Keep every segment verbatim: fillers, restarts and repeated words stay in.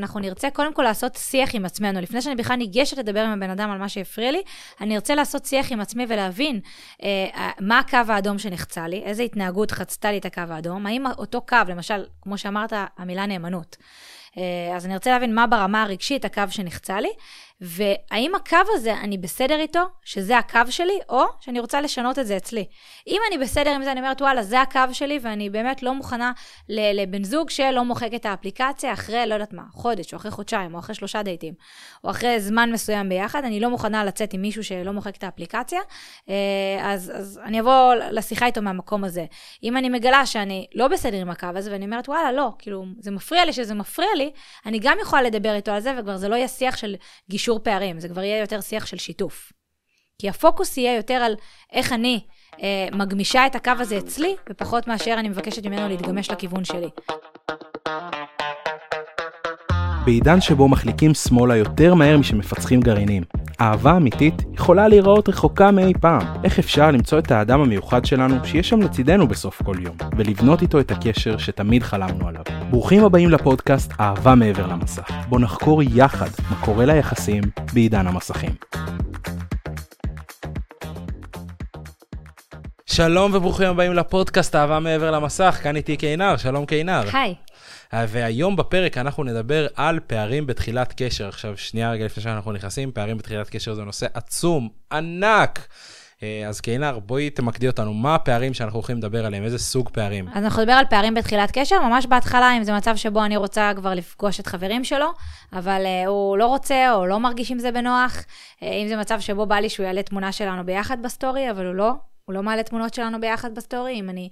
אנחנו נרצה קודם כל לעשות שיח עם עצמנו, לפני שאני בכלל ניגשת לדבר עם הבן אדם על מה שהפריע לי, אני ארצה לעשות שיח עם עצמי ולהבין אה, מה הקו האדום שנחצה לי, איזה התנהגות חצתה לי את הקו האדום, האם אותו קו, למשל, כמו שאמרת, המילה נאמנות. אה, אז אני ארצה להבין מה ברמה הרגשית הקו שנחצה לי, והאם הקו הזה אני בסדר איתו, שזה הקו שלי, או שאני רוצה לשנות את זה אצלי. אם אני בסדר עם זה, אני אומרת, וואלה, זה הקו שלי, ואני באמת לא מוכנה לבן זוג שלא מוחק את האפליקציה אחרי, לא יודעת מה, חודש, או אחרי חודשיים, או אחרי שלושה דייטים, או אחרי זמן מסוים ביחד, אני לא מוכנה לצאת עם מישהו שלא מוחק את האפליקציה, אז, אז אני אבוא לשיחה איתו מהמקום הזה. אם אני מגלה שאני לא בסדר עם הקו הזה, ואני אומרת, וואלה, לא, כאילו, זה מפריע לי שזה מפריע לי, אני גם יכולה לדבר איתו על זה, וכבר זה לא יהיה שיח של גישור פערים, זה כבר יהיה יותר שיח של שיתוף. כי הפוקוס יהיה יותר על איך אני אה, מגמישה את הקו הזה אצלי, ופחות מאשר אני מבקשת ממנו להתגמש לכיוון שלי. בעידן שבו מחליקים שמאלה יותר מהר משמפצחים גרעינים, אהבה אמיתית יכולה להיראות רחוקה מאי פעם. איך אפשר למצוא את האדם המיוחד שלנו שיהיה שם לצידנו בסוף כל יום, ולבנות איתו את הקשר שתמיד חלמנו עליו? ברוכים הבאים לפודקאסט אהבה מעבר למסך, בו נחקור יחד מה קורה ליחסים בעידן המסכים. שלום וברוכים הבאים לפודקאסט אהבה מעבר למסך, כאן איתי קיינר, שלום קיינר. היי. והיום בפרק אנחנו נדבר על פערים בתחילת קשר. עכשיו שנייה רגע לפני שאנחנו נכנסים, פערים בתחילת קשר זה נושא עצום, ענק. אז קיינר, בואי תמקדי אותנו, מה הפערים שאנחנו הולכים לדבר עליהם, איזה סוג פערים? אז אנחנו נדבר על פערים בתחילת קשר, ממש בהתחלה, אם זה מצב שבו אני רוצה כבר לפגוש את חברים שלו, אבל uh, הוא לא רוצה או לא מרגיש עם זה בנוח, uh, אם זה מצב שבו בא לי שהוא יעלה תמונה שלנו ביחד בסטורי, אבל הוא לא... הוא לא מעלה תמונות שלנו ביחד בסטורי, אם אני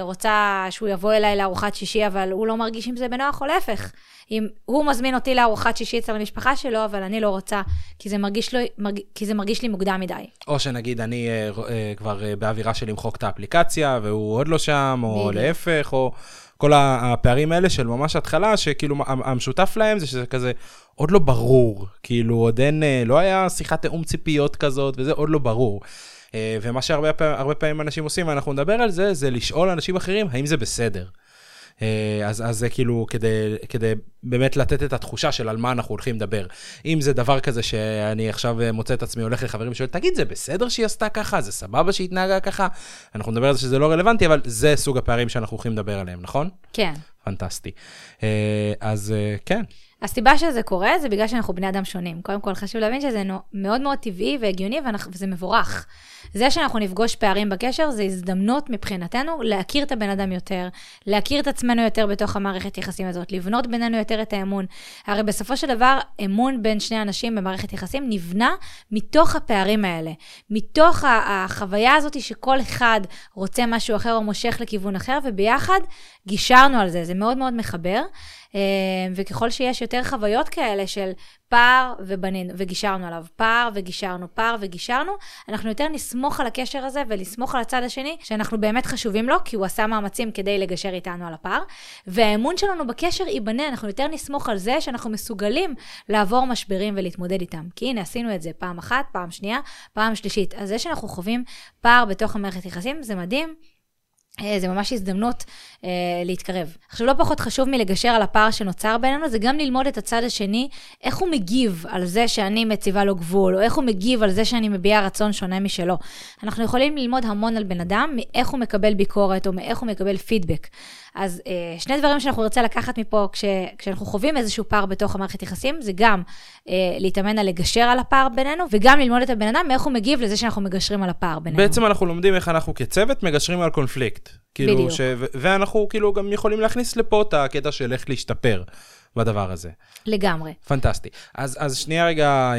רוצה שהוא יבוא אליי לארוחת שישי, אבל הוא לא מרגיש עם זה בנוח, או להפך. אם הוא מזמין אותי לארוחת שישי אצל המשפחה שלו, אבל אני לא רוצה, כי זה מרגיש לי, מרג... כי זה מרגיש לי מוקדם מדי. או שנגיד, אני אה, אה, כבר אה, באווירה של למחוק את האפליקציה, והוא עוד לא שם, או בדיוק. להפך, או... כל הפערים האלה של ממש התחלה, שכאילו המשותף להם זה שזה כזה עוד לא ברור, כאילו עוד אין, לא היה שיחת תאום ציפיות כזאת, וזה עוד לא ברור. ומה שהרבה הרבה פעמים אנשים עושים, ואנחנו נדבר על זה, זה לשאול אנשים אחרים, האם זה בסדר? אז, אז זה כאילו כדי, כדי באמת לתת את התחושה של על מה אנחנו הולכים לדבר. אם זה דבר כזה שאני עכשיו מוצא את עצמי, הולך לחברים שואל, תגיד, זה בסדר שהיא עשתה ככה? זה סבבה שהיא התנהגה ככה? אנחנו נדבר על זה שזה לא רלוונטי, אבל זה סוג הפערים שאנחנו הולכים לדבר עליהם, נכון? כן. פנטסטי. אז כן. הסיבה שזה קורה, זה בגלל שאנחנו בני אדם שונים. קודם כל, חשוב להבין שזה מאוד מאוד טבעי והגיוני, וזה מבורך. זה שאנחנו נפגוש פערים בקשר, זה הזדמנות מבחינתנו להכיר את הבן אדם יותר, להכיר את עצמנו יותר בתוך המערכת יחסים הזאת, לבנות בינינו יותר את האמון. הרי בסופו של דבר, אמון בין שני אנשים במערכת יחסים נבנה מתוך הפערים האלה, מתוך החוויה הזאת שכל אחד רוצה משהו אחר או מושך לכיוון אחר, וביחד גישרנו על זה, זה מאוד מאוד מחבר. וככל שיש יותר חוויות כאלה של פער ובנינו, וגישרנו עליו, פער וגישרנו, פער וגישרנו, אנחנו יותר נסמוך על הקשר הזה ולסמוך על הצד השני, שאנחנו באמת חשובים לו, כי הוא עשה מאמצים כדי לגשר איתנו על הפער, והאמון שלנו בקשר ייבנה, אנחנו יותר נסמוך על זה שאנחנו מסוגלים לעבור משברים ולהתמודד איתם, כי הנה עשינו את זה פעם אחת, פעם שנייה, פעם שלישית, אז זה שאנחנו חווים פער בתוך המערכת יחסים, זה מדהים, זה ממש הזדמנות אה, להתקרב. עכשיו לא פחות חשוב מלגשר על הפער שנוצר בינינו, זה גם ללמוד את הצד השני, איך הוא מגיב על זה שאני מציבה לו גבול, או איך הוא מגיב על זה שאני מביאה רצון שונה משלו. אנחנו יכולים ללמוד המון על בן אדם, מאיך הוא מקבל ביקורת, או מאיך הוא מקבל פידבק. אז אה, שני דברים שאנחנו נרצה לקחת מפה, כש, כשאנחנו חווים איזשהו פער בתוך המערכת יחסים, זה גם אה, להתאמן על לגשר על הפער בינינו, וגם ללמוד את הבן אדם, מאיך הוא מגיב לזה שאנחנו מגשרים על הפער בינינו. בעצם אנחנו לומדים איך אנחנו כצוות מגשרים על קונפליקט. כאילו ש... ואנחנו כאילו גם יכולים להכניס לפה את הקטע של איך להשתפר בדבר הזה. לגמרי. פנטסטי. אז, אז שנייה רגע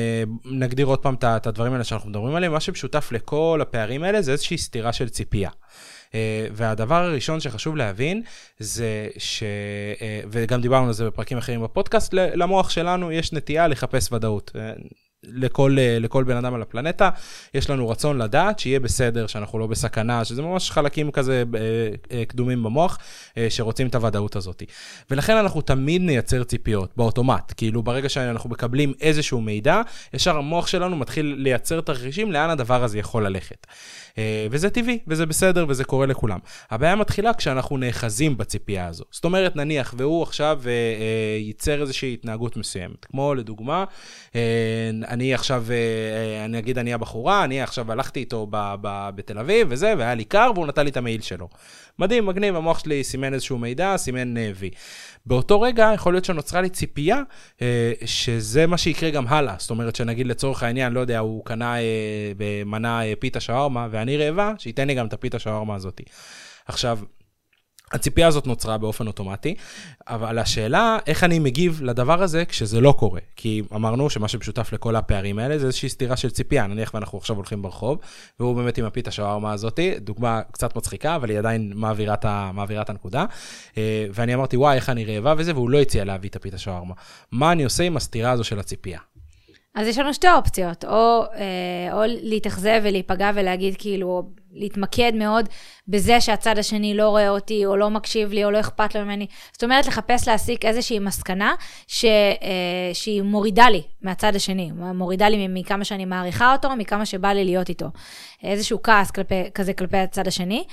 נגדיר עוד פעם את הדברים האלה שאנחנו מדברים עליהם. מה שמשותף לכל הפערים האלה זה איזושהי סתירה של ציפייה. והדבר הראשון שחשוב להבין זה ש... וגם דיברנו על זה בפרקים אחרים בפודקאסט, למוח שלנו יש נטייה לחפש ודאות. לכל, לכל בן אדם על הפלנטה. יש לנו רצון לדעת שיהיה בסדר, שאנחנו לא בסכנה, שזה ממש חלקים כזה קדומים במוח, שרוצים את הוודאות הזאת. ולכן אנחנו תמיד נייצר ציפיות, באוטומט. כאילו ברגע שאנחנו מקבלים איזשהו מידע, ישר המוח שלנו מתחיל לייצר תרחישים לאן הדבר הזה יכול ללכת. וזה טבעי, וזה בסדר, וזה קורה לכולם. הבעיה מתחילה כשאנחנו נאחזים בציפייה הזו. זאת אומרת, נניח, והוא עכשיו ייצר איזושהי התנהגות מסוימת. כמו לדוגמה, אני עכשיו, אני אגיד, אני הבחורה, אני עכשיו הלכתי איתו ב- ב- בתל אביב וזה, והיה לי קר, והוא נתן לי את המייל שלו. מדהים, מגניב, המוח שלי סימן איזשהו מידע, סימן נאבי. באותו רגע יכול להיות שנוצרה לי ציפייה שזה מה שיקרה גם הלאה. זאת אומרת, שנגיד לצורך העניין, לא יודע, הוא קנה במנה פיתה שווארמה, ואני רעבה, שייתן לי גם את הפיתה שווארמה הזאת. עכשיו, הציפייה הזאת נוצרה באופן אוטומטי, אבל השאלה, איך אני מגיב לדבר הזה כשזה לא קורה? כי אמרנו שמה שמשותף לכל הפערים האלה, זה איזושהי סתירה של ציפייה, נניח ואנחנו עכשיו הולכים ברחוב, והוא באמת עם הפית השווארמה הזאת, דוגמה קצת מצחיקה, אבל היא עדיין מעבירה את הנקודה, ואני אמרתי, וואי, איך אני רעבה וזה, והוא לא הציע להביא את הפית השווארמה. מה אני עושה עם הסתירה הזו של הציפייה? אז יש לנו שתי אופציות, או, או להתאכזב ולהיפגע ולהגיד כאילו, להתמקד מאוד בזה שהצד השני לא רואה אותי, או לא מקשיב לי, או לא אכפת לו ממני. זאת אומרת, לחפש להסיק איזושהי מסקנה ש, שהיא מורידה לי מהצד השני, מורידה לי מכמה שאני מעריכה אותו, מכמה שבא לי להיות איתו. איזשהו כעס כלפי, כזה כלפי הצד השני.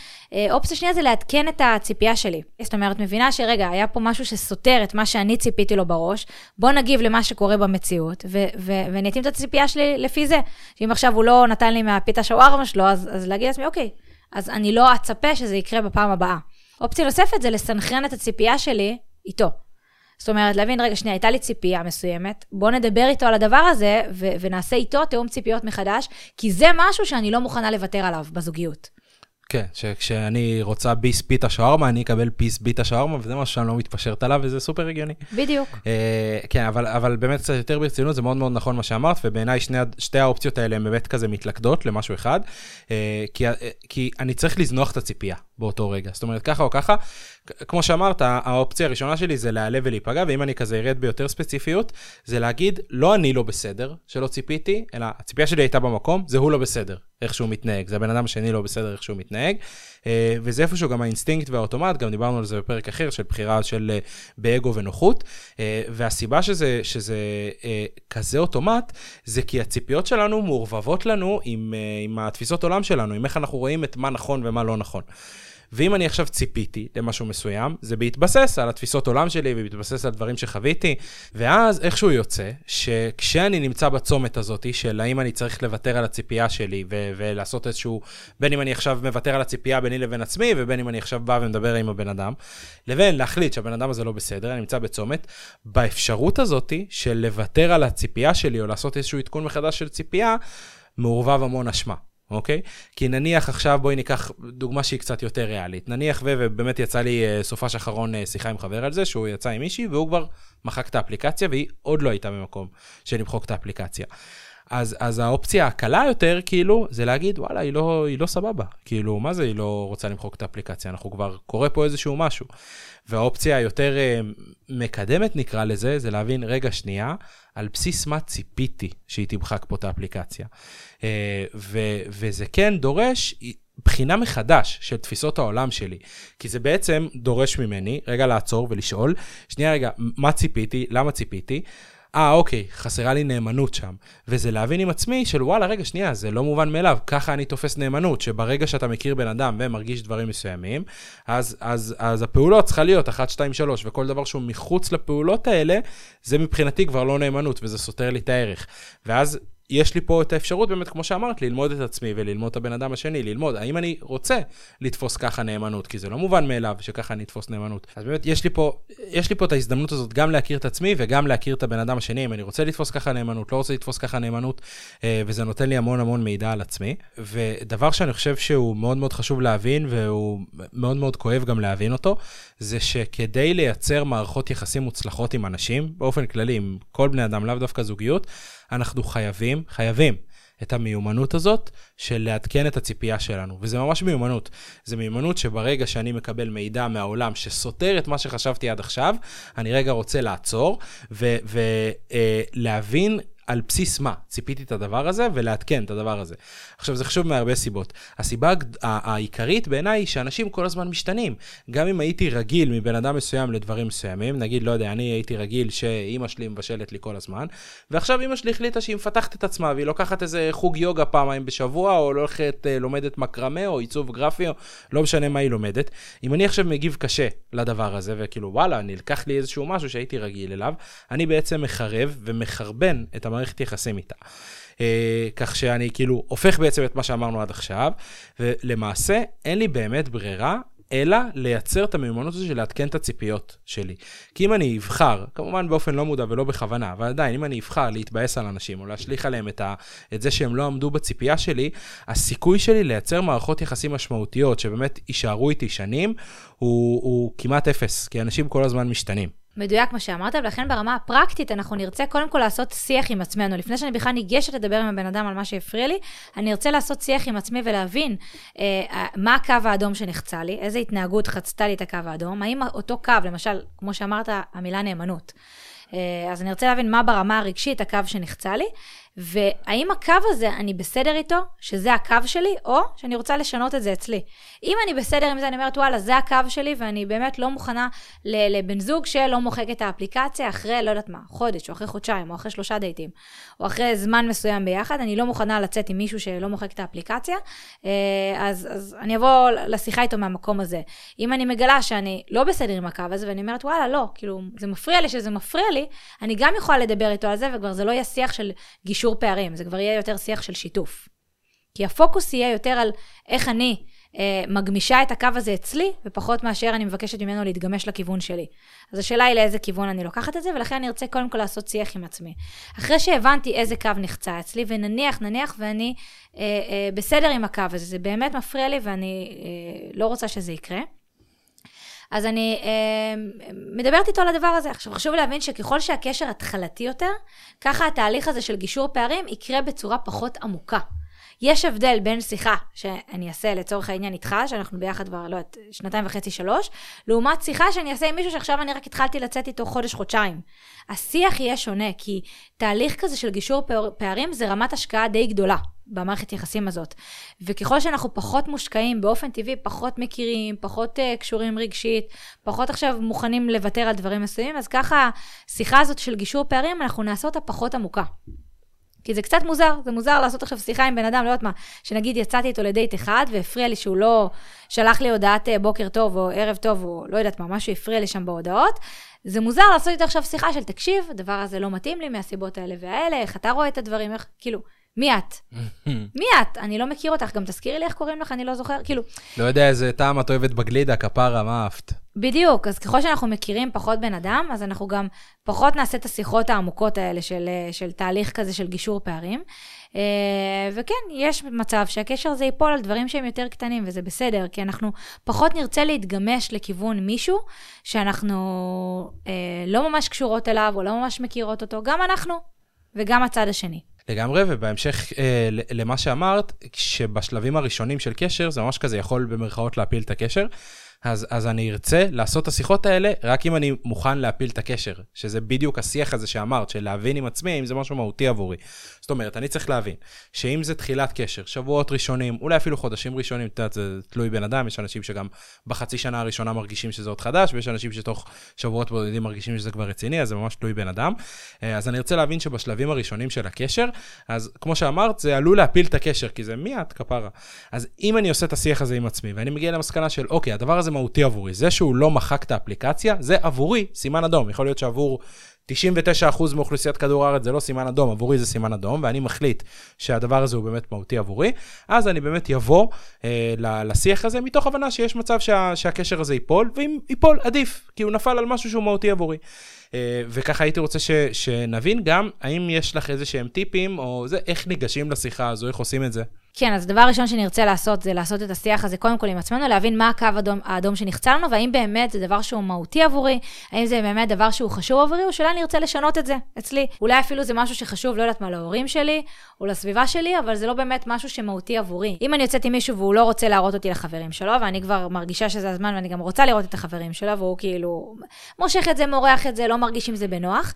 אופציה שנייה זה לעדכן את הציפייה שלי. זאת אומרת, מבינה שרגע, היה פה משהו שסותר את מה שאני ציפיתי לו בראש, בוא נגיב למה שקורה במציאות, ו- ו- ונתאים את הציפייה שלי לפי זה. שאם עכשיו הוא לא נתן לי מהפיתה שווארמה שלו, אז, אז להגיד לעצמי, אוקיי, אז אני לא אצפה שזה יקרה בפעם הבאה. אופציה נוספת זה לסנכרן את הציפייה שלי איתו. זאת אומרת, להבין, רגע, שנייה, הייתה לי ציפייה מסוימת, בוא נדבר איתו על הדבר הזה, ו- ונעשה איתו תאום ציפיות מחדש, כי זה משהו שאני לא מוכנה לוותר עליו בזוגיות. כן, שכשאני רוצה ביס פיתה שווארמה, אני אקבל ביס פיתה שווארמה, וזה משהו שאני לא מתפשרת עליו, וזה סופר הגיוני. בדיוק. כן, אבל באמת קצת יותר ברצינות, זה מאוד מאוד נכון מה שאמרת, ובעיניי שתי האופציות האלה הן באמת כזה מתלכדות למשהו אחד, כי אני צריך לזנוח את הציפייה באותו רגע. זאת אומרת, ככה או ככה, כמו שאמרת, האופציה הראשונה שלי זה להעלה ולהיפגע, ואם אני כזה ירד ביותר ספציפיות, זה להגיד, לא אני לא בסדר, שלא ציפיתי, אלא הציפייה שלי הייתה במקום, זה הוא לא בסדר, איך שהוא מתנהג. זה הבן אדם שאני לא בסדר, איך שהוא מתנהג. וזה איפשהו גם האינסטינקט והאוטומט, גם דיברנו על זה בפרק אחר, של בחירה של באגו ונוחות. והסיבה שזה, שזה כזה אוטומט, זה כי הציפיות שלנו מורבבות לנו עם, עם התפיסות עולם שלנו, עם איך אנחנו רואים את מה נכון ומה לא נכון. ואם אני עכשיו ציפיתי למשהו מסוים, זה בהתבסס על התפיסות עולם שלי, ובהתבסס על דברים שחוויתי, ואז איכשהו יוצא, שכשאני נמצא בצומת הזאת, של האם אני צריך לוותר על הציפייה שלי, ו- ולעשות איזשהו, בין אם אני עכשיו מוותר על הציפייה ביני לבין עצמי, ובין אם אני עכשיו בא ומדבר עם הבן אדם, לבין להחליט שהבן אדם הזה לא בסדר, אני נמצא בצומת, באפשרות הזאת, של לוותר על הציפייה שלי, או לעשות איזשהו עדכון מחדש של ציפייה, מעורבב המון אשמה. אוקיי? כי נניח עכשיו, בואי ניקח דוגמה שהיא קצת יותר ריאלית. נניח, ובאמת יצא לי סופש אחרון שיחה עם חבר על זה, שהוא יצא עם מישהי, והוא כבר מחק את האפליקציה, והיא עוד לא הייתה במקום שנמחוק את האפליקציה. אז, אז האופציה הקלה יותר, כאילו, זה להגיד, וואלה, היא לא, היא לא סבבה. כאילו, מה זה? היא לא רוצה למחוק את האפליקציה. אנחנו כבר קורא פה איזשהו משהו. והאופציה היותר מקדמת, נקרא לזה, זה להבין, רגע שנייה, על בסיס מה ציפיתי שהיא תמחק פה את האפליקציה. ו- וזה כן דורש בחינה מחדש של תפיסות העולם שלי. כי זה בעצם דורש ממני, רגע לעצור ולשאול, שנייה רגע, מה ציפיתי, למה ציפיתי, אה, אוקיי, חסרה לי נאמנות שם. וזה להבין עם עצמי של וואלה, רגע, שנייה, זה לא מובן מאליו. ככה אני תופס נאמנות, שברגע שאתה מכיר בן אדם ומרגיש דברים מסוימים, אז, אז, אז הפעולות צריכה להיות אחת, שתיים, שלוש, וכל דבר שהוא מחוץ לפעולות האלה, זה מבחינתי כבר לא נאמנות, וזה סותר לי את הערך. ואז יש לי פה את האפשרות, באמת, כמו שאמרת, ללמוד את עצמי וללמוד את הבן אדם השני, ללמוד, האם אני רוצה לתפוס ככה נאמנות, כי זה לא מובן מאליו שככה אני אתפוס נאמנות. אז באמת, יש לי פה, יש לי פה את ההזדמנות הזאת גם להכיר את עצמי וגם להכיר את הבן אדם השני, אם אני רוצה לתפוס ככה נאמנות, לא רוצה לתפוס ככה נאמנות, וזה נותן לי המון המון מידע על עצמי. ודבר שאני חושב שהוא מאוד מאוד חשוב להבין, והוא מאוד מאוד כואב גם להבין אותו, זה שכדי לייצר מערכות יחסים מוצלחות עם אנשים, באופן כללי, עם כל בני אדם, לאו דווקא זוגיות, אנחנו חייבים, חייבים את המיומנות הזאת של לעדכן את הציפייה שלנו. וזה ממש מיומנות. זה מיומנות שברגע שאני מקבל מידע מהעולם שסותר את מה שחשבתי עד עכשיו, אני רגע רוצה לעצור ולהבין על בסיס מה ציפיתי את הדבר הזה, ולעדכן את הדבר הזה. עכשיו, זה חשוב מהרבה סיבות. הסיבה העיקרית בעיניי היא שאנשים כל הזמן משתנים. גם אם הייתי רגיל מבן אדם מסוים לדברים מסוימים, נגיד, לא יודע, אני הייתי רגיל שאמא שלי מבשלת לי כל הזמן, ועכשיו אמא שלי החליטה שהיא מפתחת את עצמה, והיא לוקחת איזה חוג יוגה פעמיים בשבוע, או הולכת לומדת מקרמה, או עיצוב גרפי, או לא משנה מה היא לומדת. אם אני עכשיו מגיב קשה לדבר הזה, וכאילו, וואלה, נלקח לי איזשהו משהו שהייתי רגיל אליו, אני בעצם מחרב ומחרבן את מערכת יחסים איתה. כך שאני כאילו הופך בעצם את מה שאמרנו עד עכשיו, ולמעשה אין לי באמת ברירה, אלא לייצר את המיומנות הזו של להתקן את הציפיות שלי. כי אם אני אבחר, כמובן באופן לא מודע ולא בכוונה, אבל עדיין, אם אני אבחר להתבאס על אנשים, או להשליך עליהם את, ה, את זה שהם לא עמדו בציפייה שלי, הסיכוי שלי לייצר מערכות יחסים משמעותיות, שבאמת יישארו איתי שנים, הוא, הוא כמעט אפס, כי אנשים כל הזמן משתנים. מדויק מה שאמרת, ולכן ברמה הפרקטית אנחנו נרצה קודם כל לעשות שיח עם עצמנו. לפני שאני בכלל ניגשת לדבר עם הבן אדם על מה שהפריע לי, אני ארצה לעשות שיח עם עצמי ולהבין אה, מה הקו האדום שנחצה לי, איזה התנהגות חצתה לי את הקו האדום, האם אותו קו, למשל, כמו שאמרת, המילה נאמנות. אה, אז אני ארצה להבין מה ברמה הרגשית הקו שנחצה לי, והאם הקו הזה אני בסדר איתו, שזה הקו שלי, או שאני רוצה לשנות את זה אצלי. אם אני בסדר עם זה, אני אומרת, וואלה, זה הקו שלי, ואני באמת לא מוכנה לבן זוג שלא מוחק את האפליקציה אחרי, לא יודעת מה, חודש, או אחרי חודשיים, או אחרי שלושה דייטים, או אחרי זמן מסוים ביחד, אני לא מוכנה לצאת עם מישהו שלא מוחק את האפליקציה, אז, אז אני אבוא לשיחה איתו מהמקום הזה. אם אני מגלה שאני לא בסדר עם הקו הזה, ואני אומרת, וואלה, לא, כאילו, זה מפריע לי שזה מפריע לי, אני גם יכולה לדבר איתו על זה, וכבר זה לא יהיה שיח של גישור פערים, זה כבר יהיה יותר שיח של שיתוף. כי הפוקוס יהיה יותר על איך אני אה, מגמישה את הקו הזה אצלי, ופחות מאשר אני מבקשת ממנו להתגמש לכיוון שלי. אז השאלה היא לאיזה כיוון אני לוקחת את זה, ולכן אני ארצה קודם כל לעשות שיח עם עצמי. אחרי שהבנתי איזה קו נחצה אצלי, ונניח, נניח, ואני אה, אה, בסדר עם הקו הזה, זה באמת מפריע לי, ואני אה, לא רוצה שזה יקרה. אז אני אה, מדברת איתו על הדבר הזה. עכשיו, חשוב להבין שככל שהקשר התחלתי יותר, ככה התהליך הזה של גישור פערים יקרה בצורה פחות עמוקה. יש הבדל בין שיחה שאני אעשה לצורך העניין איתך, שאנחנו ביחד כבר, לא יודעת, שנתיים וחצי, שלוש, לעומת שיחה שאני אעשה עם מישהו שעכשיו אני רק התחלתי לצאת איתו חודש, חודשיים. השיח יהיה שונה, כי תהליך כזה של גישור פערים זה רמת השקעה די גדולה במערכת יחסים הזאת. וככל שאנחנו פחות מושקעים באופן טבעי, פחות מכירים, פחות uh, קשורים רגשית, פחות עכשיו מוכנים לוותר על דברים מסוימים, אז ככה השיחה הזאת של גישור פערים, אנחנו נעשה אותה פחות עמוקה. כי זה קצת מוזר, זה מוזר לעשות עכשיו שיחה עם בן אדם, לא יודעת מה, שנגיד יצאתי איתו לדייט אחד, והפריע לי שהוא לא שלח לי הודעת בוקר טוב, או ערב טוב, או לא יודעת מה, משהו הפריע לי שם בהודעות, זה מוזר לעשות איתו עכשיו שיחה של תקשיב, הדבר הזה לא מתאים לי מהסיבות האלה והאלה, איך אתה רואה את הדברים, איך, כאילו, מי את? מי את? אני לא מכיר אותך, גם תזכירי לי איך קוראים לך, אני לא זוכר, כאילו. לא יודע, איזה טעם את אוהבת בגלידה, כפרה, מה אהבת? בדיוק, אז ככל שאנחנו מכירים פחות בן אדם, אז אנחנו גם פחות נעשה את השיחות העמוקות האלה של, של תהליך כזה של גישור פערים, וכן, יש מצב שהקשר זה ייפול על דברים שהם יותר קטנים, וזה בסדר, כי אנחנו פחות נרצה להתגמש לכיוון מישהו, שאנחנו לא ממש קשורות אליו, או לא ממש מכירות אותו, גם אנחנו, וגם הצד השני. לגמרי, ובהמשך אה, למה שאמרת, שבשלבים הראשונים של קשר, זה ממש כזה יכול במרכאות להפיל את הקשר, אז, אז אני ארצה לעשות את השיחות האלה, רק אם אני מוכן להפיל את הקשר, שזה בדיוק השיח הזה שאמרת, של להבין עם עצמי, אם זה משהו מהותי עבורי. זאת אומרת, אני צריך להבין, שאם זה תחילת קשר, שבועות ראשונים, אולי אפילו חודשים ראשונים, זה תלוי בן אדם, יש אנשים שגם בחצי שנה הראשונה מרגישים שזה עוד חדש, ויש אנשים שתוך שבועות בודדים מרגישים שזה כבר רציני, אז זה ממש תלוי בן אדם. אז אני ארצה להבין שבשלבים הראשונים של הקשר, אז כמו שאמרת, זה עלול להפיל את הקשר, כי זה מיד כפרה. אז אם אני עושה את השיח הזה עם עצמי, ואני מגיע למסקנה של, אוקיי, הדבר הזה מהותי עבורי, זה שהוא לא מחק את האפליקציה, זה עבורי, סימן אדום. יכול להיות שעבור תשעים ותשעה אחוז מאוכלוסיית כדור הארץ זה לא סימן אדום, עבורי זה סימן אדום, ואני מחליט שהדבר הזה הוא באמת מהותי עבורי, אז אני באמת יבוא אה, לשיח הזה מתוך הבנה שיש מצב שה, שהקשר הזה ייפול, ואם ייפול עדיף, כי הוא נפל על משהו שהוא מהותי עבורי. אה, וככה הייתי רוצה ש, שנבין גם, האם יש לך איזה שהם טיפים, או זה, איך ניגשים לשיחה הזו, איך עושים את זה? כן, אז הדבר הראשון שנרצה לעשות, זה לעשות את השיח הזה קודם כל עם עצמנו, להבין מה הקו האדום, האדום שנחצה לנו, והאם באמת זה דבר שהוא מהותי עבורי, האם זה באמת דבר שהוא חשוב עבורי, או שאולי נרצה לשנות את זה אצלי. אולי אפילו זה משהו שחשוב, לא יודעת מה, להורים שלי, או לסביבה שלי, אבל זה לא באמת משהו שמהותי עבורי. אם אני יוצאת עם מישהו והוא לא רוצה להראות אותי לחברים שלו, ואני כבר מרגישה שזה הזמן, ואני גם רוצה לראות את החברים שלו, והוא כאילו מושך את זה, מורח את זה, לא מרגישים זה בנוח,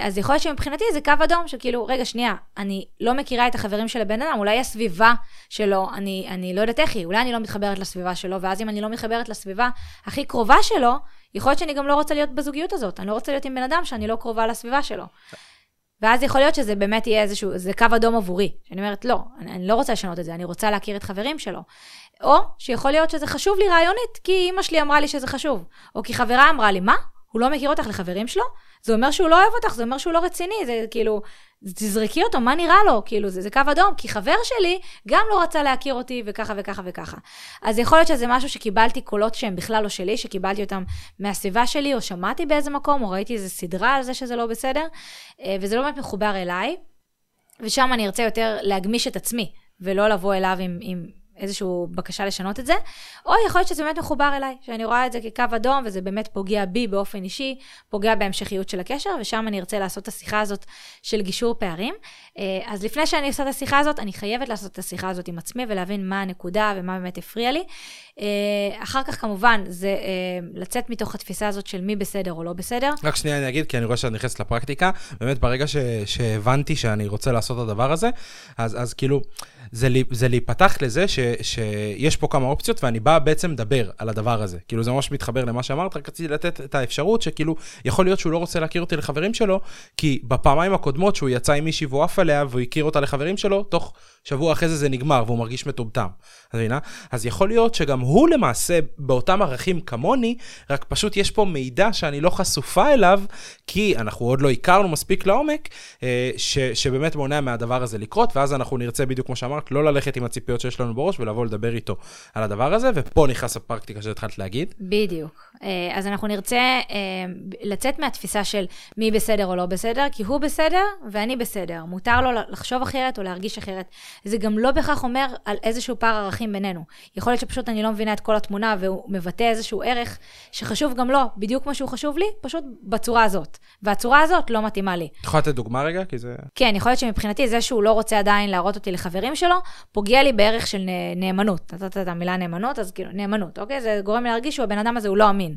אז יכול להיות שמבחינתי זה קו אדום, שכאילו, רגע, שנייה, אני לא מכירה את החברים של הבן אדם, אולי הסביבה שלו, אני, אני לא יודעת איך היא, אולי אני לא מתחברת לסביבה שלו, ואז אם אני לא מתחברת לסביבה הכי קרובה שלו, יכול להיות שאני גם לא רוצה להיות בזוגיות הזאת, אני לא רוצה להיות עם בן אדם שאני לא קרובה לסביבה שלו. ואז יכול להיות שזה באמת יהיה איזשהו, זה קו אדום עבורי, שאני אומרת, לא, אני, אני לא רוצה לשנות את זה, אני רוצה להכיר את חברים שלו. או שיכול להיות שזה חשוב לי רעיונית, כי אמא שלי אמרה לי שזה חשוב, או כי חברה אמרה לי, מה? הוא לא מכיר אותך לחברים שלו? זה אומר שהוא לא אוהב אותך, זה אומר שהוא לא רציני, זה כאילו, תזרקי אותו, מה נראה לו? כאילו, זה, זה קו אדום, כי חבר שלי גם לא רצה להכיר אותי, וככה וככה וככה. אז יכול להיות שזה משהו שקיבלתי קולות שהם בכלל לא שלי, שקיבלתי אותם מהסביבה שלי, או שמעתי באיזה מקום, או ראיתי איזה סדרה על זה שזה לא בסדר, וזה לא באמת מחובר אליי, ושם אני ארצה יותר להגמיש את עצמי, ולא לבוא אליו עם... עם איזשהו בקשה לשנות את זה, או יכול להיות שזה באמת מחובר אליי, שאני רואה את זה כקו אדום, וזה באמת פוגע בי באופן אישי, פוגע בהמשכיות של הקשר, ושם אני ארצה לעשות את השיחה הזאת של גישור פערים. אז לפני שאני עושה את השיחה הזאת, אני חייבת לעשות את השיחה הזאת עם עצמי, ולהבין מה הנקודה ומה באמת הפריע לי. אחר כך כמובן, זה לצאת מתוך התפיסה הזאת של מי בסדר או לא בסדר. רק שנייה אני אגיד, כי אני רואה שאני נכנס לפרקטיקה, באמת ברגע שהבנתי שאני רוצה לעשות את הדבר הזה, אז, אז כאילו, זה להיפתח לזה ש, שיש פה כמה אופציות, ואני בא בעצם לדבר על הדבר הזה. כאילו זה ממש מתחבר למה שאמרת, רק רציתי לתת את האפשרות שכאילו, יכול להיות שהוא לא רוצה להכיר אותי לחברים שלו, כי בפעמיים הקודמות שהוא יצא עם מישהי והוא עף עליה, והוא הכיר אותה לחברים שלו, תוך שבוע אחרי זה זה נגמר, והוא מרגיש מטומטם. אז יכול להיות שגם הוא למעשה באותם ערכים כמוני, רק פשוט יש פה מידע שאני לא חשופה אליו, כי אנחנו עוד לא הכרנו מספיק לעומק, ש, שבאמת מונע מהדבר הזה לקרות, ואז אנחנו נרצה בדיוק כמו שאמרת, לא ללכת עם הציפיות שיש לנו בראש, ולבוא לדבר איתו על הדבר הזה, ופה נכנס הפרקטיקה שהתחלת להגיד. בדיוק. אז אנחנו נרצה לצאת מהתפיסה של מי בסדר או לא בסדר, כי הוא בסדר ואני בסדר. מותר לו לחשוב אחרת או להרגיש אחרת. זה גם לא בכך אומר על איזשהו פער ערכים בינינו. יכול להיות שפשוט אני לא מבינה את כל התמונה, והוא מבטא איזשהו ערך שחשוב גם לו, בדיוק כמו שהוא חשוב לי, פשוט בצורה הזאת. והצורה הזאת לא מתאימה לי. יכול לתת דוגמה רגע? כי זה... כן, יכול להיות שמבחינתי זה שהוא לא רוצה עדיין להראות אותי לחברים שלו, פוגע לי בערך של נאמנות. נתת את המילה נאמנות, אז כאילו נאמנות, אוקיי? זה גורם לי להרגיש שהבן אדם הזה הוא לא אמין.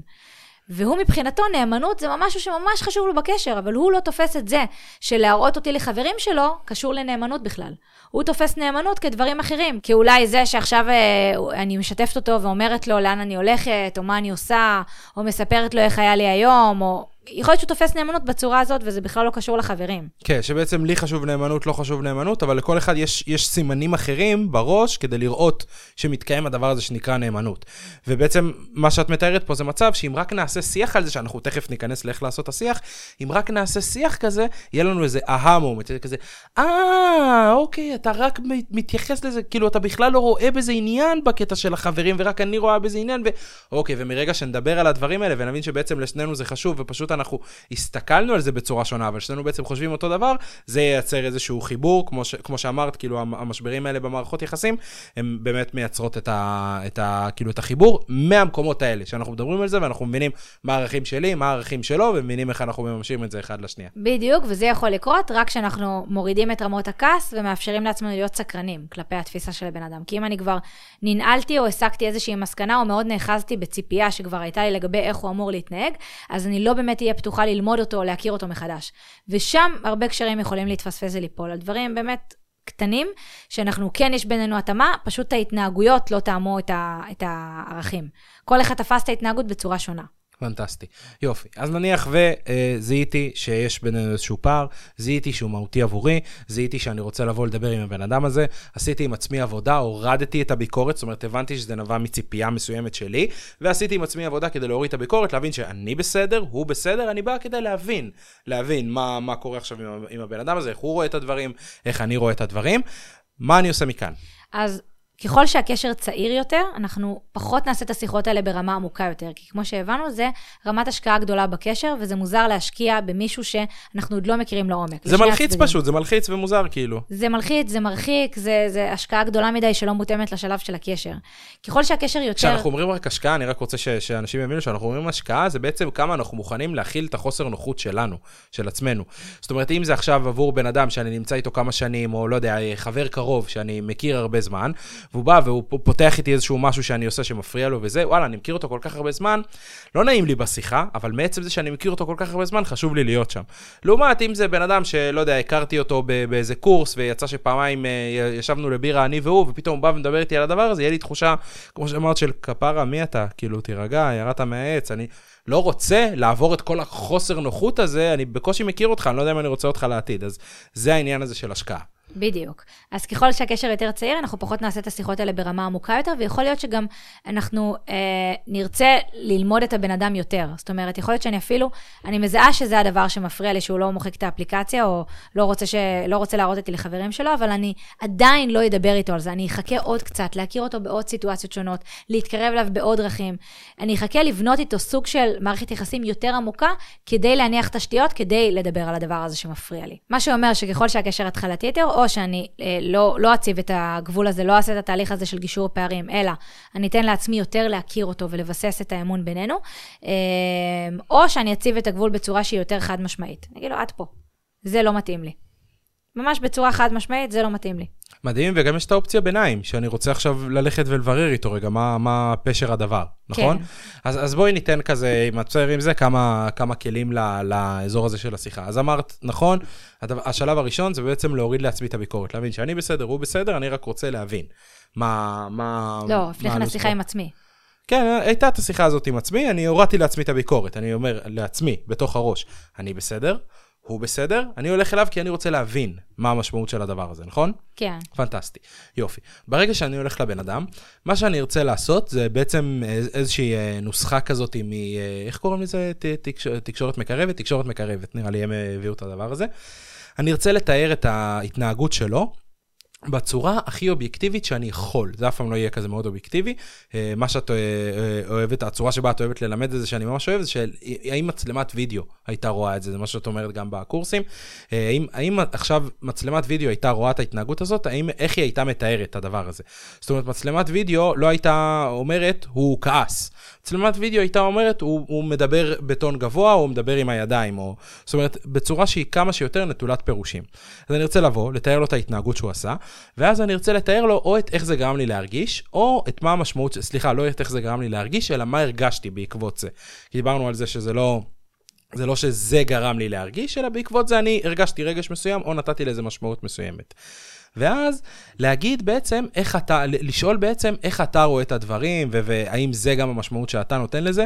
והוא מבחינתו נאמנות זה משהו שממש חשוב לו בקשר, אבל הוא לא תופס את זה שלהראות אותי לחברים שלו קשור לנאמנות בכלל. הוא תופס נאמנות כדברים אחרים, כי אולי זה שעכשיו אני משתפת אותו ואומרת לו לאן אני הולכת, או מה אני עושה, או מספרת לו איך היה לי היום, או... יכול להיות שהוא תופס נאמנות בצורה הזאת, וזה בכלל לא קשור לחברים. כן, שבעצם לי חשוב נאמנות, לא חשוב נאמנות, אבל לכל אחד יש, יש סימנים אחרים בראש, כדי לראות שמתקיים הדבר הזה שנקרא נאמנות. ובעצם מה שאת מתארת פה זה מצב, שאם רק נעשה שיח על זה, שאנחנו תכף ניכנס לאיך לעשות השיח, אם רק נעשה שיח כזה, יהיה לנו איזה אהמו, כזה, אה, אוקיי, אתה רק מתייחס לזה, כאילו אתה בכלל לא רואה בזה עניין בקטע של החברים, ורק אני רואה בזה עניין, ו... אוקיי, ומרגע שנדבר על הדברים האלה, ונבין שבעצם לשנינו זה חשוב, ופשוט אנחנו הסתכלנו על זה בצורה שונה, אבל שנינו בעצם חושבים אותו דבר, זה ייצר איזשהו חיבור, כמו ש, כמו שאמרת, כאילו המשברים האלה במערכות יחסים, הם באמת מייצרות את ה, את ה, כאילו את החיבור מהמקומות האלה, שאנחנו מדברים על זה, ואנחנו מבינים מה הערכים שלי, מה הערכים שלו, ומבינים איך אנחנו מממשים את זה אחד לשנייה. בדיוק, וזה יכול לקרות רק כשאנחנו מורידים את רמות הכעס, ומאפשרים לעצמנו להיות סקרנים כלפי התפיסה של הבן אדם. כי אם אני כבר ננעלתי או הסקתי איזושהי מסקנה, או מאוד נאחזתי בציפייה שכבר הייתה לי לגבי איך הוא אמור להתנהג, אז אני לא באמת תהיה פתוחה ללמוד אותו או להכיר אותו מחדש. ושם הרבה קשרים יכולים להתפספס וליפול על דברים באמת קטנים, שאנחנו כן יש בינינו התאמה, פשוט ההתנהגויות לא תאמו את, ה, את הערכים. כל אחד תפס את ההתנהגות בצורה שונה. פנטסטי. יופי. אז נניח וזיהיתי שיש בינינו איזשהו פער, זיהיתי שהוא מהותי עבורי, זיהיתי שאני רוצה לבוא לדבר עם הבן אדם הזה, עשיתי עם עצמי עבודה, הורדתי את הביקורת, זאת אומרת, הבנתי שזה נבע מציפייה מסוימת שלי, ועשיתי עם עצמי עבודה כדי להוריד את הביקורת, להבין שאני בסדר, הוא בסדר, אני בא כדי להבין, להבין מה, מה קורה עכשיו עם, עם הבן אדם הזה, איך הוא רואה את הדברים, איך אני רואה את הדברים, מה אני עושה מכאן? אז ככל שהקשר צעיר יותר, אנחנו פחות נעשה את השיחות האלה ברמה עמוקה יותר, כי כמו שהבנו, זה רמת השקעה גדולה בקשר, וזה מוזר להשקיע במישהו שאנחנו עוד לא מכירים לעומק. זה מלחיץ פשוט, זה מלחיץ ומוזר כאילו. זה מלחיץ, זה מרחיק, זה, זה השקעה גדולה מדי שלא מותאמת לשלב של הקשר. ככל שהקשר יותר... כשאנחנו אומרים רק השקעה, אני רק רוצה ש, שאנשים יבינו, שאנחנו אומרים השקעה, זה בעצם כמה אנחנו מוכנים להכיל את החוסר נוחות שלנו, של עצמנו. זאת אומרת, אם זה עכשיו עבור בן אדם שאני נמצא איתו כמה שנים, או לא יודע, חבר קרוב שאני מכיר הרבה זמן, והוא בא והוא פותח איתי איזשהו משהו שאני עושה שמפריע לו וזה, וואלה, אני מכיר אותו כל כך הרבה זמן, לא נעים לי בשיחה, אבל מעצם זה שאני מכיר אותו כל כך הרבה זמן, חשוב לי להיות שם. לעומת, אם זה בן אדם שלא יודע, הכרתי אותו באיזה קורס, ויצא שפעמיים ישבנו לבירה, אני והוא, ופתאום בא ומדבר איתי על הדבר הזה, יהיה לי תחושה, כמו שאמרת, של כפרה, מי אתה? כאילו, תירגע, ירדת מהעץ, אני לא רוצה לעבור את כל החוסר נוחות הזה, אני בקושי מכיר אותך, אני לא יודע אם אני רוצה אותך לעתיד. אז זה העניין הזה של השקעה. בדיוק. אז ככל שהקשר יותר צעיר, אנחנו פחות נעשה את השיחות האלה ברמה עמוקה יותר, ויכול להיות שגם אנחנו אה, נרצה ללמוד את הבן אדם יותר. זאת אומרת, יכול להיות שאני אפילו, אני מזהה שזה הדבר שמפריע לי, שהוא לא מוחק את האפליקציה, או לא רוצה, ש... לא רוצה להראות אותי לחברים שלו, אבל אני עדיין לא אדבר איתו על זה. אני אחכה עוד קצת, להכיר אותו בעוד סיטואציות שונות, להתקרב אליו בעוד דרכים. אני אחכה לבנות איתו סוג של מערכת יחסים יותר עמוקה, כדי להניח תשתיות, כדי לדבר על הדבר הזה שמפריע לי. מה שאומר שככל שהקשר התחלתי יותר, או שאני אה, לא, לא אציב את הגבול הזה, לא אעשה את התהליך הזה של גישור פערים, אלא אני אתן לעצמי יותר להכיר אותו ולבסס את האמון בינינו, אה, או שאני אציב את הגבול בצורה שהיא יותר חד משמעית. נגיד לו, עד פה, זה לא מתאים לי. ממש בצורה חד משמעית, זה לא מתאים לי. מדהים, וגם יש את האופציה ביניים, שאני רוצה עכשיו ללכת ולברר איתו רגע, מה, מה פשר הדבר, נכון? כן. אז, אז בואי ניתן כזה, אם את צעיר עם זה, כמה, כמה כלים לא, לאזור הזה של השיחה. אז אמרת, נכון, הדבר, השלב הראשון זה בעצם להוריד לעצמי את הביקורת, להבין שאני בסדר, הוא בסדר, אני רק רוצה להבין. מה, מה, לא, לפני כן השיחה עם עצמי. כן, הייתה את השיחה הזאת עם עצמי, אני הורדתי לעצמי את הביקורת, אני אומר לעצמי, בתוך הראש, אני בסדר, הוא בסדר, אני הולך אליו כי אני רוצה להבין מה המשמעות של הדבר הזה, נכון? כן. פנטסטי, יופי. ברגע שאני הולך לבן אדם, מה שאני ארצה לעשות זה בעצם איזושהי נוסחה כזאת, איך קוראים לזה? תקשורת מקרבת, תקשורת מקרבת, נראה לי הם הביאו את הדבר הזה. אני ארצה לתאר את ההתנהגות שלו, בצורה הכי אובייקטיבית שאני יכול. זה אף פעם לא יהיה כזה מאוד אובייקטיבי. מה שאת אוהבת, הצורה שבה את אוהבת ללמד את זה, שאני ממש אוהב, זה שהאם מצלמת וידאו הייתה רואה את זה, זה מה שאת אומרת גם בקורסים. האם, האם עכשיו מצלמת וידאו הייתה רואה את ההתנהגות הזאת, האם, איך היא הייתה מתארת את הדבר הזה? זאת אומרת, מצלמת וידאו לא הייתה אומרת, הוא כעס. מצלמת וידאו הייתה אומרת, הוא, הוא מדבר בטון גבוה, הוא מדבר עם הידיים, או... זאת אומרת, בצורה שהיא כמה שיותר נטולת פירושים. אז אני ארצה לבוא, לתאר לו את ההתנהגות שהוא עשה, ואז אני ארצה לתאר לו או את איך זה גרם לי להרגיש, או את מה המשמעות, סליחה, לא את איך זה גרם לי להרגיש, אלא מה הרגשתי בעקבות זה. כי דיברנו על זה שזה לא... זה לא שזה גרם לי להרגיש, אלא בעקבות זה אני הרגשתי רגש מסוים, או נתתי לזה משמעות מסוימת. ואז להגיד בעצם איך אתה, לשאול בעצם איך אתה רואה את הדברים, והאם זה גם המשמעות שאתה נותן לזה,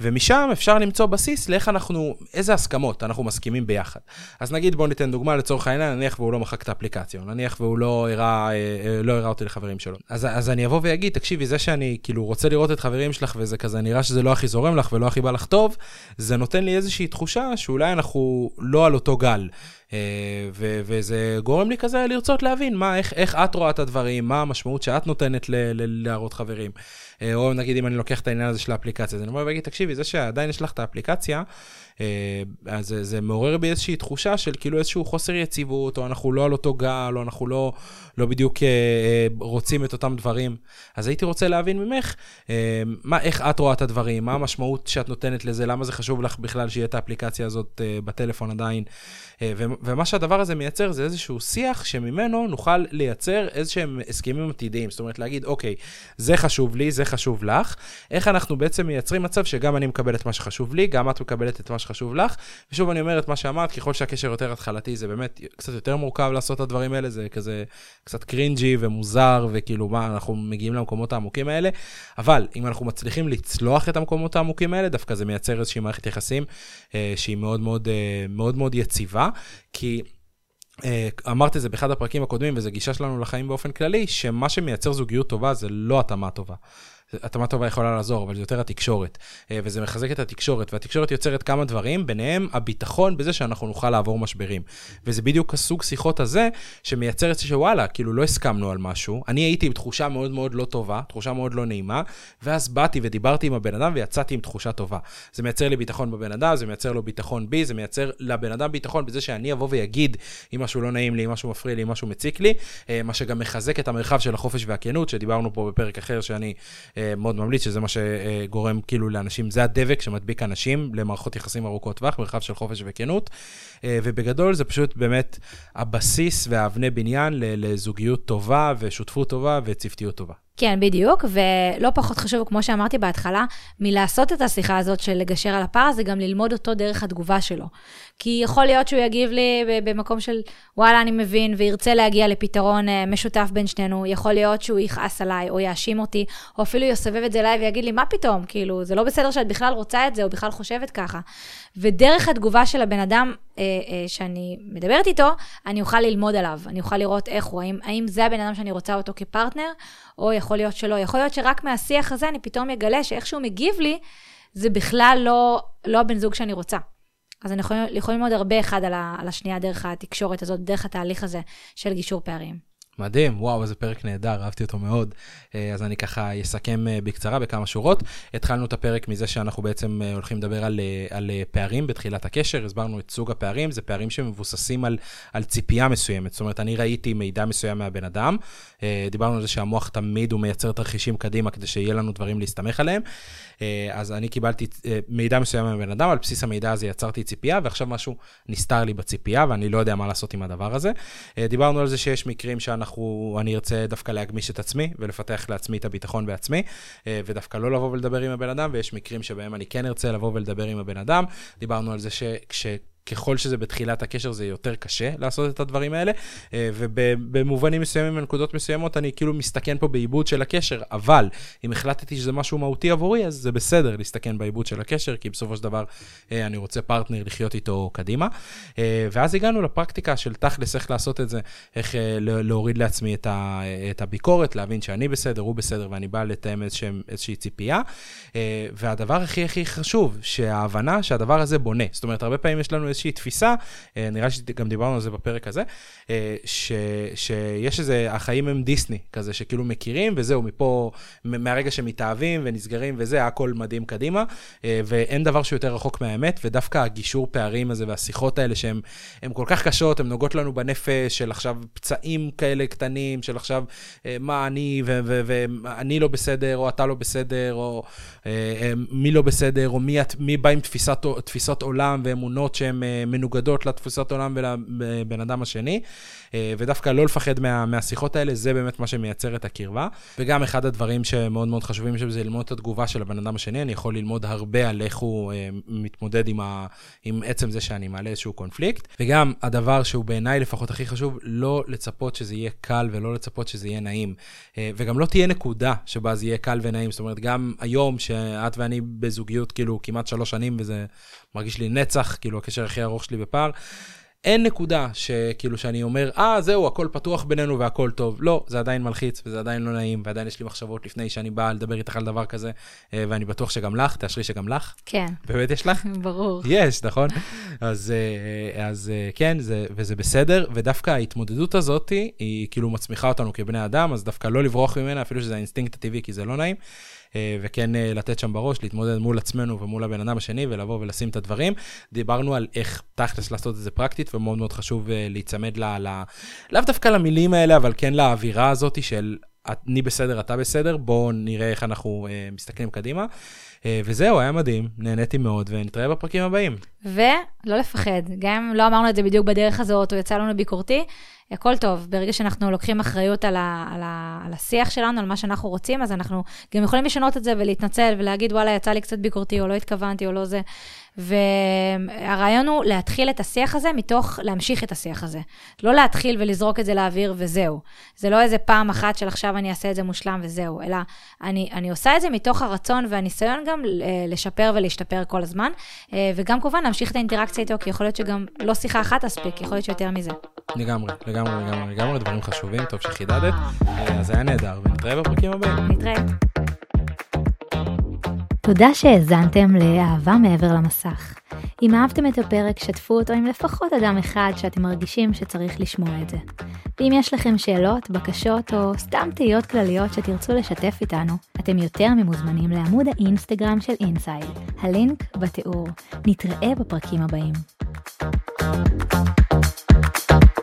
ומשם אפשר למצוא בסיס לאיך אנחנו, איזה הסכמות אנחנו מסכימים ביחד. אז נגיד, בוא ניתן דוגמה לצורך העניין, נניח והוא לא מחק את האפליקציה, נניח והוא לא הראה, לא הראה אותי לחברים שלו. אז, אז אני אבוא ויגיד, תקשיבי, זה שאני כאילו רוצה לראות את חברים שלך, וזה כזה נראה שזה לא הכי זורם לך ולא הכי בא לך טוב, זה נותן לי איזושהי תחושה שאולי אנחנו לא על אותו גל. ו- וזה גורם לי כזה לרצות להבין מה, איך, איך את רואה את הדברים, מה המשמעות שאת נותנת ל- ל- להראות חברים. או נגיד, אם אני לוקח את העניין הזה של האפליקציה, אז אני אומר להגיד, תקשיבי, זה שעדיין יש לך את האפליקציה, אז זה מעורר בי איזושהי תחושה של כאילו איזשהו חוסר יציבות, או אנחנו לא על אותו גל, או אנחנו לא, לא בדיוק רוצים את אותם דברים. אז הייתי רוצה להבין ממך, מה, איך את רואה את הדברים, מה המשמעות שאת נותנת לזה, למה זה חשוב לך בכלל שיהיה את האפליקציה הזאת בטלפון עדיין. ומה שהדבר הזה מייצר זה איזשהו שיח שממנו נוכל לייצר איזשהם הסכמים עתידיים. זאת אומרת, להגיד, אוקיי, זה חשוב לי, זה חשוב לך. איך אנחנו בעצם מייצרים מצב שגם אני מקבל את מה שחשוב לי, גם את מקבלת את מה שחשוב לך. ושוב, אני אומר את מה שאמרת, ככל שהקשר יותר התחלתי, זה באמת קצת יותר מורכב לעשות את הדברים האלה, זה כזה קצת קרינג'י ומוזר, וכאילו מה, אנחנו מגיעים למקומות העמוקים האלה. אבל אם אנחנו מצליחים לצלוח את המקומות העמוקים האלה, דווקא זה מייצר איזושהי מערכת יחסים, שהיא מאוד, מאוד, מאוד, מאוד יציבה. כי אמרתי זה באחד הפרקים הקודמים, וזו גישה שלנו לחיים באופן כללי, שמה שמייצר זוגיות טובה זה לא התאמה טובה. התאמה טובה יכולה לעזור, אבל זה יותר התקשורת, וזה מחזק את התקשורת, והתקשורת יוצרת כמה דברים, ביניהם הביטחון בזה שאנחנו נוכל לעבור משברים, וזה בדיוק הסוג שיחות הזה, שמייצר את זה שוואלה, כאילו לא הסכמנו על משהו, אני הייתי עם תחושה מאוד מאוד לא טובה, תחושה מאוד לא נעימה, ואז באתי ודיברתי עם הבן אדם, ויצאתי עם תחושה טובה. זה מייצר לי ביטחון בבן אדם, זה מייצר לו ביטחון בי, זה מייצר לבן אדם ביטחון בזה שאני אבוא ויגיד, אם משהו לא נעים לי, אם משהו מפריע לי, אם משהו מציק לי, מה שגם מחזק את המרחב של החופש והכנות, שדיברנו פה בפרק אחר, שאני מאוד ממליץ, שזה מה שגורם כאילו לאנשים, זה הדבק שמדביק אנשים למערכות יחסים ארוכות טווח, מרחב של חופש וכנות, ובגדול זה פשוט באמת הבסיס והאבני בניין לזוגיות טובה ושותפות טובה וצוותיות טובה. כן, בדיוק, ולא פחות חשוב, כמו שאמרתי בהתחלה, מלעשות את השיחה הזאת של לגשר על הפער, זה גם ללמוד אותו דרך התגובה שלו. כי יכול להיות שהוא יגיב לי במקום של, וואלה, אני מבין, וירצה להגיע לפתרון משותף בין שנינו, יכול להיות שהוא יכעס עליי, או יאשים אותי, או אפילו יסובב את זה אליי ויגיד לי, מה פתאום? כאילו, זה לא בסדר שאת בכלל רוצה את זה, או בכלל חושבת ככה. ודרך התגובה של הבן אדם, שאני מדברת איתו, אני אוכל ללמוד עליו, אני אוכל לראות איך הוא, האם, האם זה הבן אדם שאני רוצה אותו כפרטנר, או יכול להיות שלא, יכול להיות שרק מהשיח הזה אני פתאום אגלה שאיכשהו מגיב לי, זה בכלל לא, לא הבן זוג שאני רוצה. אז אני יכול, יכול ללמוד הרבה אחד על, ה, על השנייה דרך התקשורת הזאת, דרך התהליך הזה של גישור פערים. מדהים, וואו, איזה פרק נהדר, אהבתי אותו מאוד. אז אני ככה אסכם בקצרה בכמה שורות. התחלנו את הפרק מזה שאנחנו בעצם הולכים לדבר על, על פערים בתחילת הקשר, הסברנו את סוג הפערים, זה פערים שמבוססים על, על ציפייה מסוימת, זאת אומרת, אני ראיתי מידע מסוים מהבן אדם, דיברנו על זה שהמוח תמיד הוא מייצר תרחישים קדימה, כדי שיהיה לנו דברים להסתמך עליהם, אז אני קיבלתי מידע מסוים מהבן אדם, על בסיס המידע הזה יצרתי ציפייה, ועכשיו משהו נסתר לי בציפייה, ואני לא יודע מה לעשות עם הדבר הזה. דיברנו על זה שיש מקרים שאנחנו אנחנו, אני ארצה דווקא להגמיש את עצמי, ולפתח לעצמי את הביטחון בעצמי, ודווקא לא לבוא ולדבר עם הבן אדם, ויש מקרים שבהם אני כן ארצה לבוא ולדבר עם הבן אדם. דיברנו על זה שכש... ככל שזה בתחילת הקשר זה יותר קשה לעשות את הדברים האלה, ובמובנים מסוימים, בנקודות מסוימות, אני כאילו מסתכן פה בעיבוד של הקשר, אבל אם החלטתי שזה משהו מהותי עבורי, אז זה בסדר להסתכן בעיבוד של הקשר, כי בסופו של דבר אני רוצה פרטנר לחיות איתו קדימה. ואז הגענו לפרקטיקה של תכלס איך לעשות את זה, איך להוריד לעצמי את הביקורת, להבין שאני בסדר, הוא בסדר, ואני בא לתאם איזושהי ציפייה. והדבר הכי הכי חשוב, שההבנה שהדבר הזה בונה. זאת אומרת, הרבה פעמים יש לנו איזושהי תפיסה, נראה שגם דיברנו על זה בפרק הזה, ש, שיש איזה, החיים הם דיסני כזה, שכאילו מכירים, וזהו, מפה, מהרגע שמתאהבים ונסגרים וזה, הכל מדהים קדימה, ואין דבר שיותר רחוק מהאמת, ודווקא הגישור פערים הזה והשיחות האלה, שהן כל כך קשות, הן נוגעות לנו בנפש, של עכשיו פצעים כאלה קטנים, של עכשיו מה אני, ואני לא בסדר, או אתה לא בסדר, או מי לא בסדר, או מי, מי בא עם תפיסת, תפיסות עולם ואמונות שהן מנוגדות לתפוסת עולם ולבן אדם השני, ודווקא לא לפחד מה, מהשיחות האלה, זה באמת מה שמייצר את הקרבה. וגם אחד הדברים שמאוד מאוד חשובים שזה ללמוד את התגובה של הבן אדם השני, אני יכול ללמוד הרבה על איך הוא מתמודד עם, ה, עם עצם זה שאני מעלה איזשהו קונפליקט, וגם הדבר שהוא בעיניי לפחות הכי חשוב, לא לצפות שזה יהיה קל ולא לצפות שזה יהיה נעים, וגם לא תהיה נקודה שבה זה יהיה קל ונעים, זאת אומרת גם היום שאת ואני בזוגיות כאילו כמעט שלוש שנים וזה מרגיש לי נצח, כאילו הקשר הכי ארוך שלי בפער, אין נקודה שכאילו שאני אומר, אה, זהו, הכל פתוח בינינו והכל טוב. לא, זה עדיין מלחיץ וזה עדיין לא נעים, ועדיין יש לי מחשבות לפני שאני באה לדבר איתך על דבר כזה, ואני בטוח שגם לך, תאשרי שגם לך. כן. באמת יש לך? ברור. יש, נכון? אז, אז כן, זה, וזה בסדר, ודווקא ההתמודדות הזאת היא כאילו מצמיחה אותנו כבני אדם, אז דווקא לא לברוח ממנה, אפילו שזה האינסטינקט הטבעי, כי זה לא נעים. וכן לתת שם בראש, להתמודד מול עצמנו ומול הבן אדם השני, ולבוא ולשים את הדברים. דיברנו על איך תכלס לעשות את זה פרקטית, ומאוד מאוד חשוב להיצמד לה, לה, לאו דווקא למילים האלה, אבל כן לאווירה הזאת של אני בסדר, אתה בסדר, בואו נראה איך אנחנו מסתכלים קדימה. וזהו, היה מדהים, נהניתי מאוד, ונתראה בפרקים הבאים. ולא לפחד, גם אם לא אמרנו את זה בדיוק בדרך הזאת, או יצא לנו ביקורתי, הכל טוב, ברגע שאנחנו לוקחים אחריות על, ה, על, ה, על השיח שלנו, על מה שאנחנו רוצים, אז אנחנו גם יכולים לשנות את זה ולהתנצל ולהגיד, וואלה, יצא לי קצת ביקורתי, או לא התכוונתי, או לא זה. והרעיון הוא להתחיל את השיח הזה מתוך להמשיך את השיח הזה. לא להתחיל ולזרוק את זה לאוויר וזהו. זה לא איזה פעם אחת של עכשיו אני אעשה את זה מושלם וזהו, אלא אני, אני עושה את זה מתוך הרצון והניסיון גם לשפר ולהשתפר כל הזמן, וגם כמובן להמשיך את האינטראקציה איתו, כי יכול להיות שגם לא שיחה אחת אספיק, יכול להיות שיותר מזה. לגמרי, לגמרי, לגמרי, לגמרי, דברים חשובים, טוב שחידדת, אז היה נהדר, ונתראה בפרקים הבאים. נתראה. תודה שהזנתם לאהבה מעבר למסך. אם אהבתם את הפרק, שתפו אותו עם לפחות אדם אחד שאתם מרגישים שצריך לשמוע את זה. ואם יש לכם שאלות, בקשות או סתם תהיות כלליות שתרצו לשתף איתנו, אתם יותר ממוזמנים לעמוד האינסטגרם של אינסייד. הלינק בתיאור. נתראה בפרקים הבאים.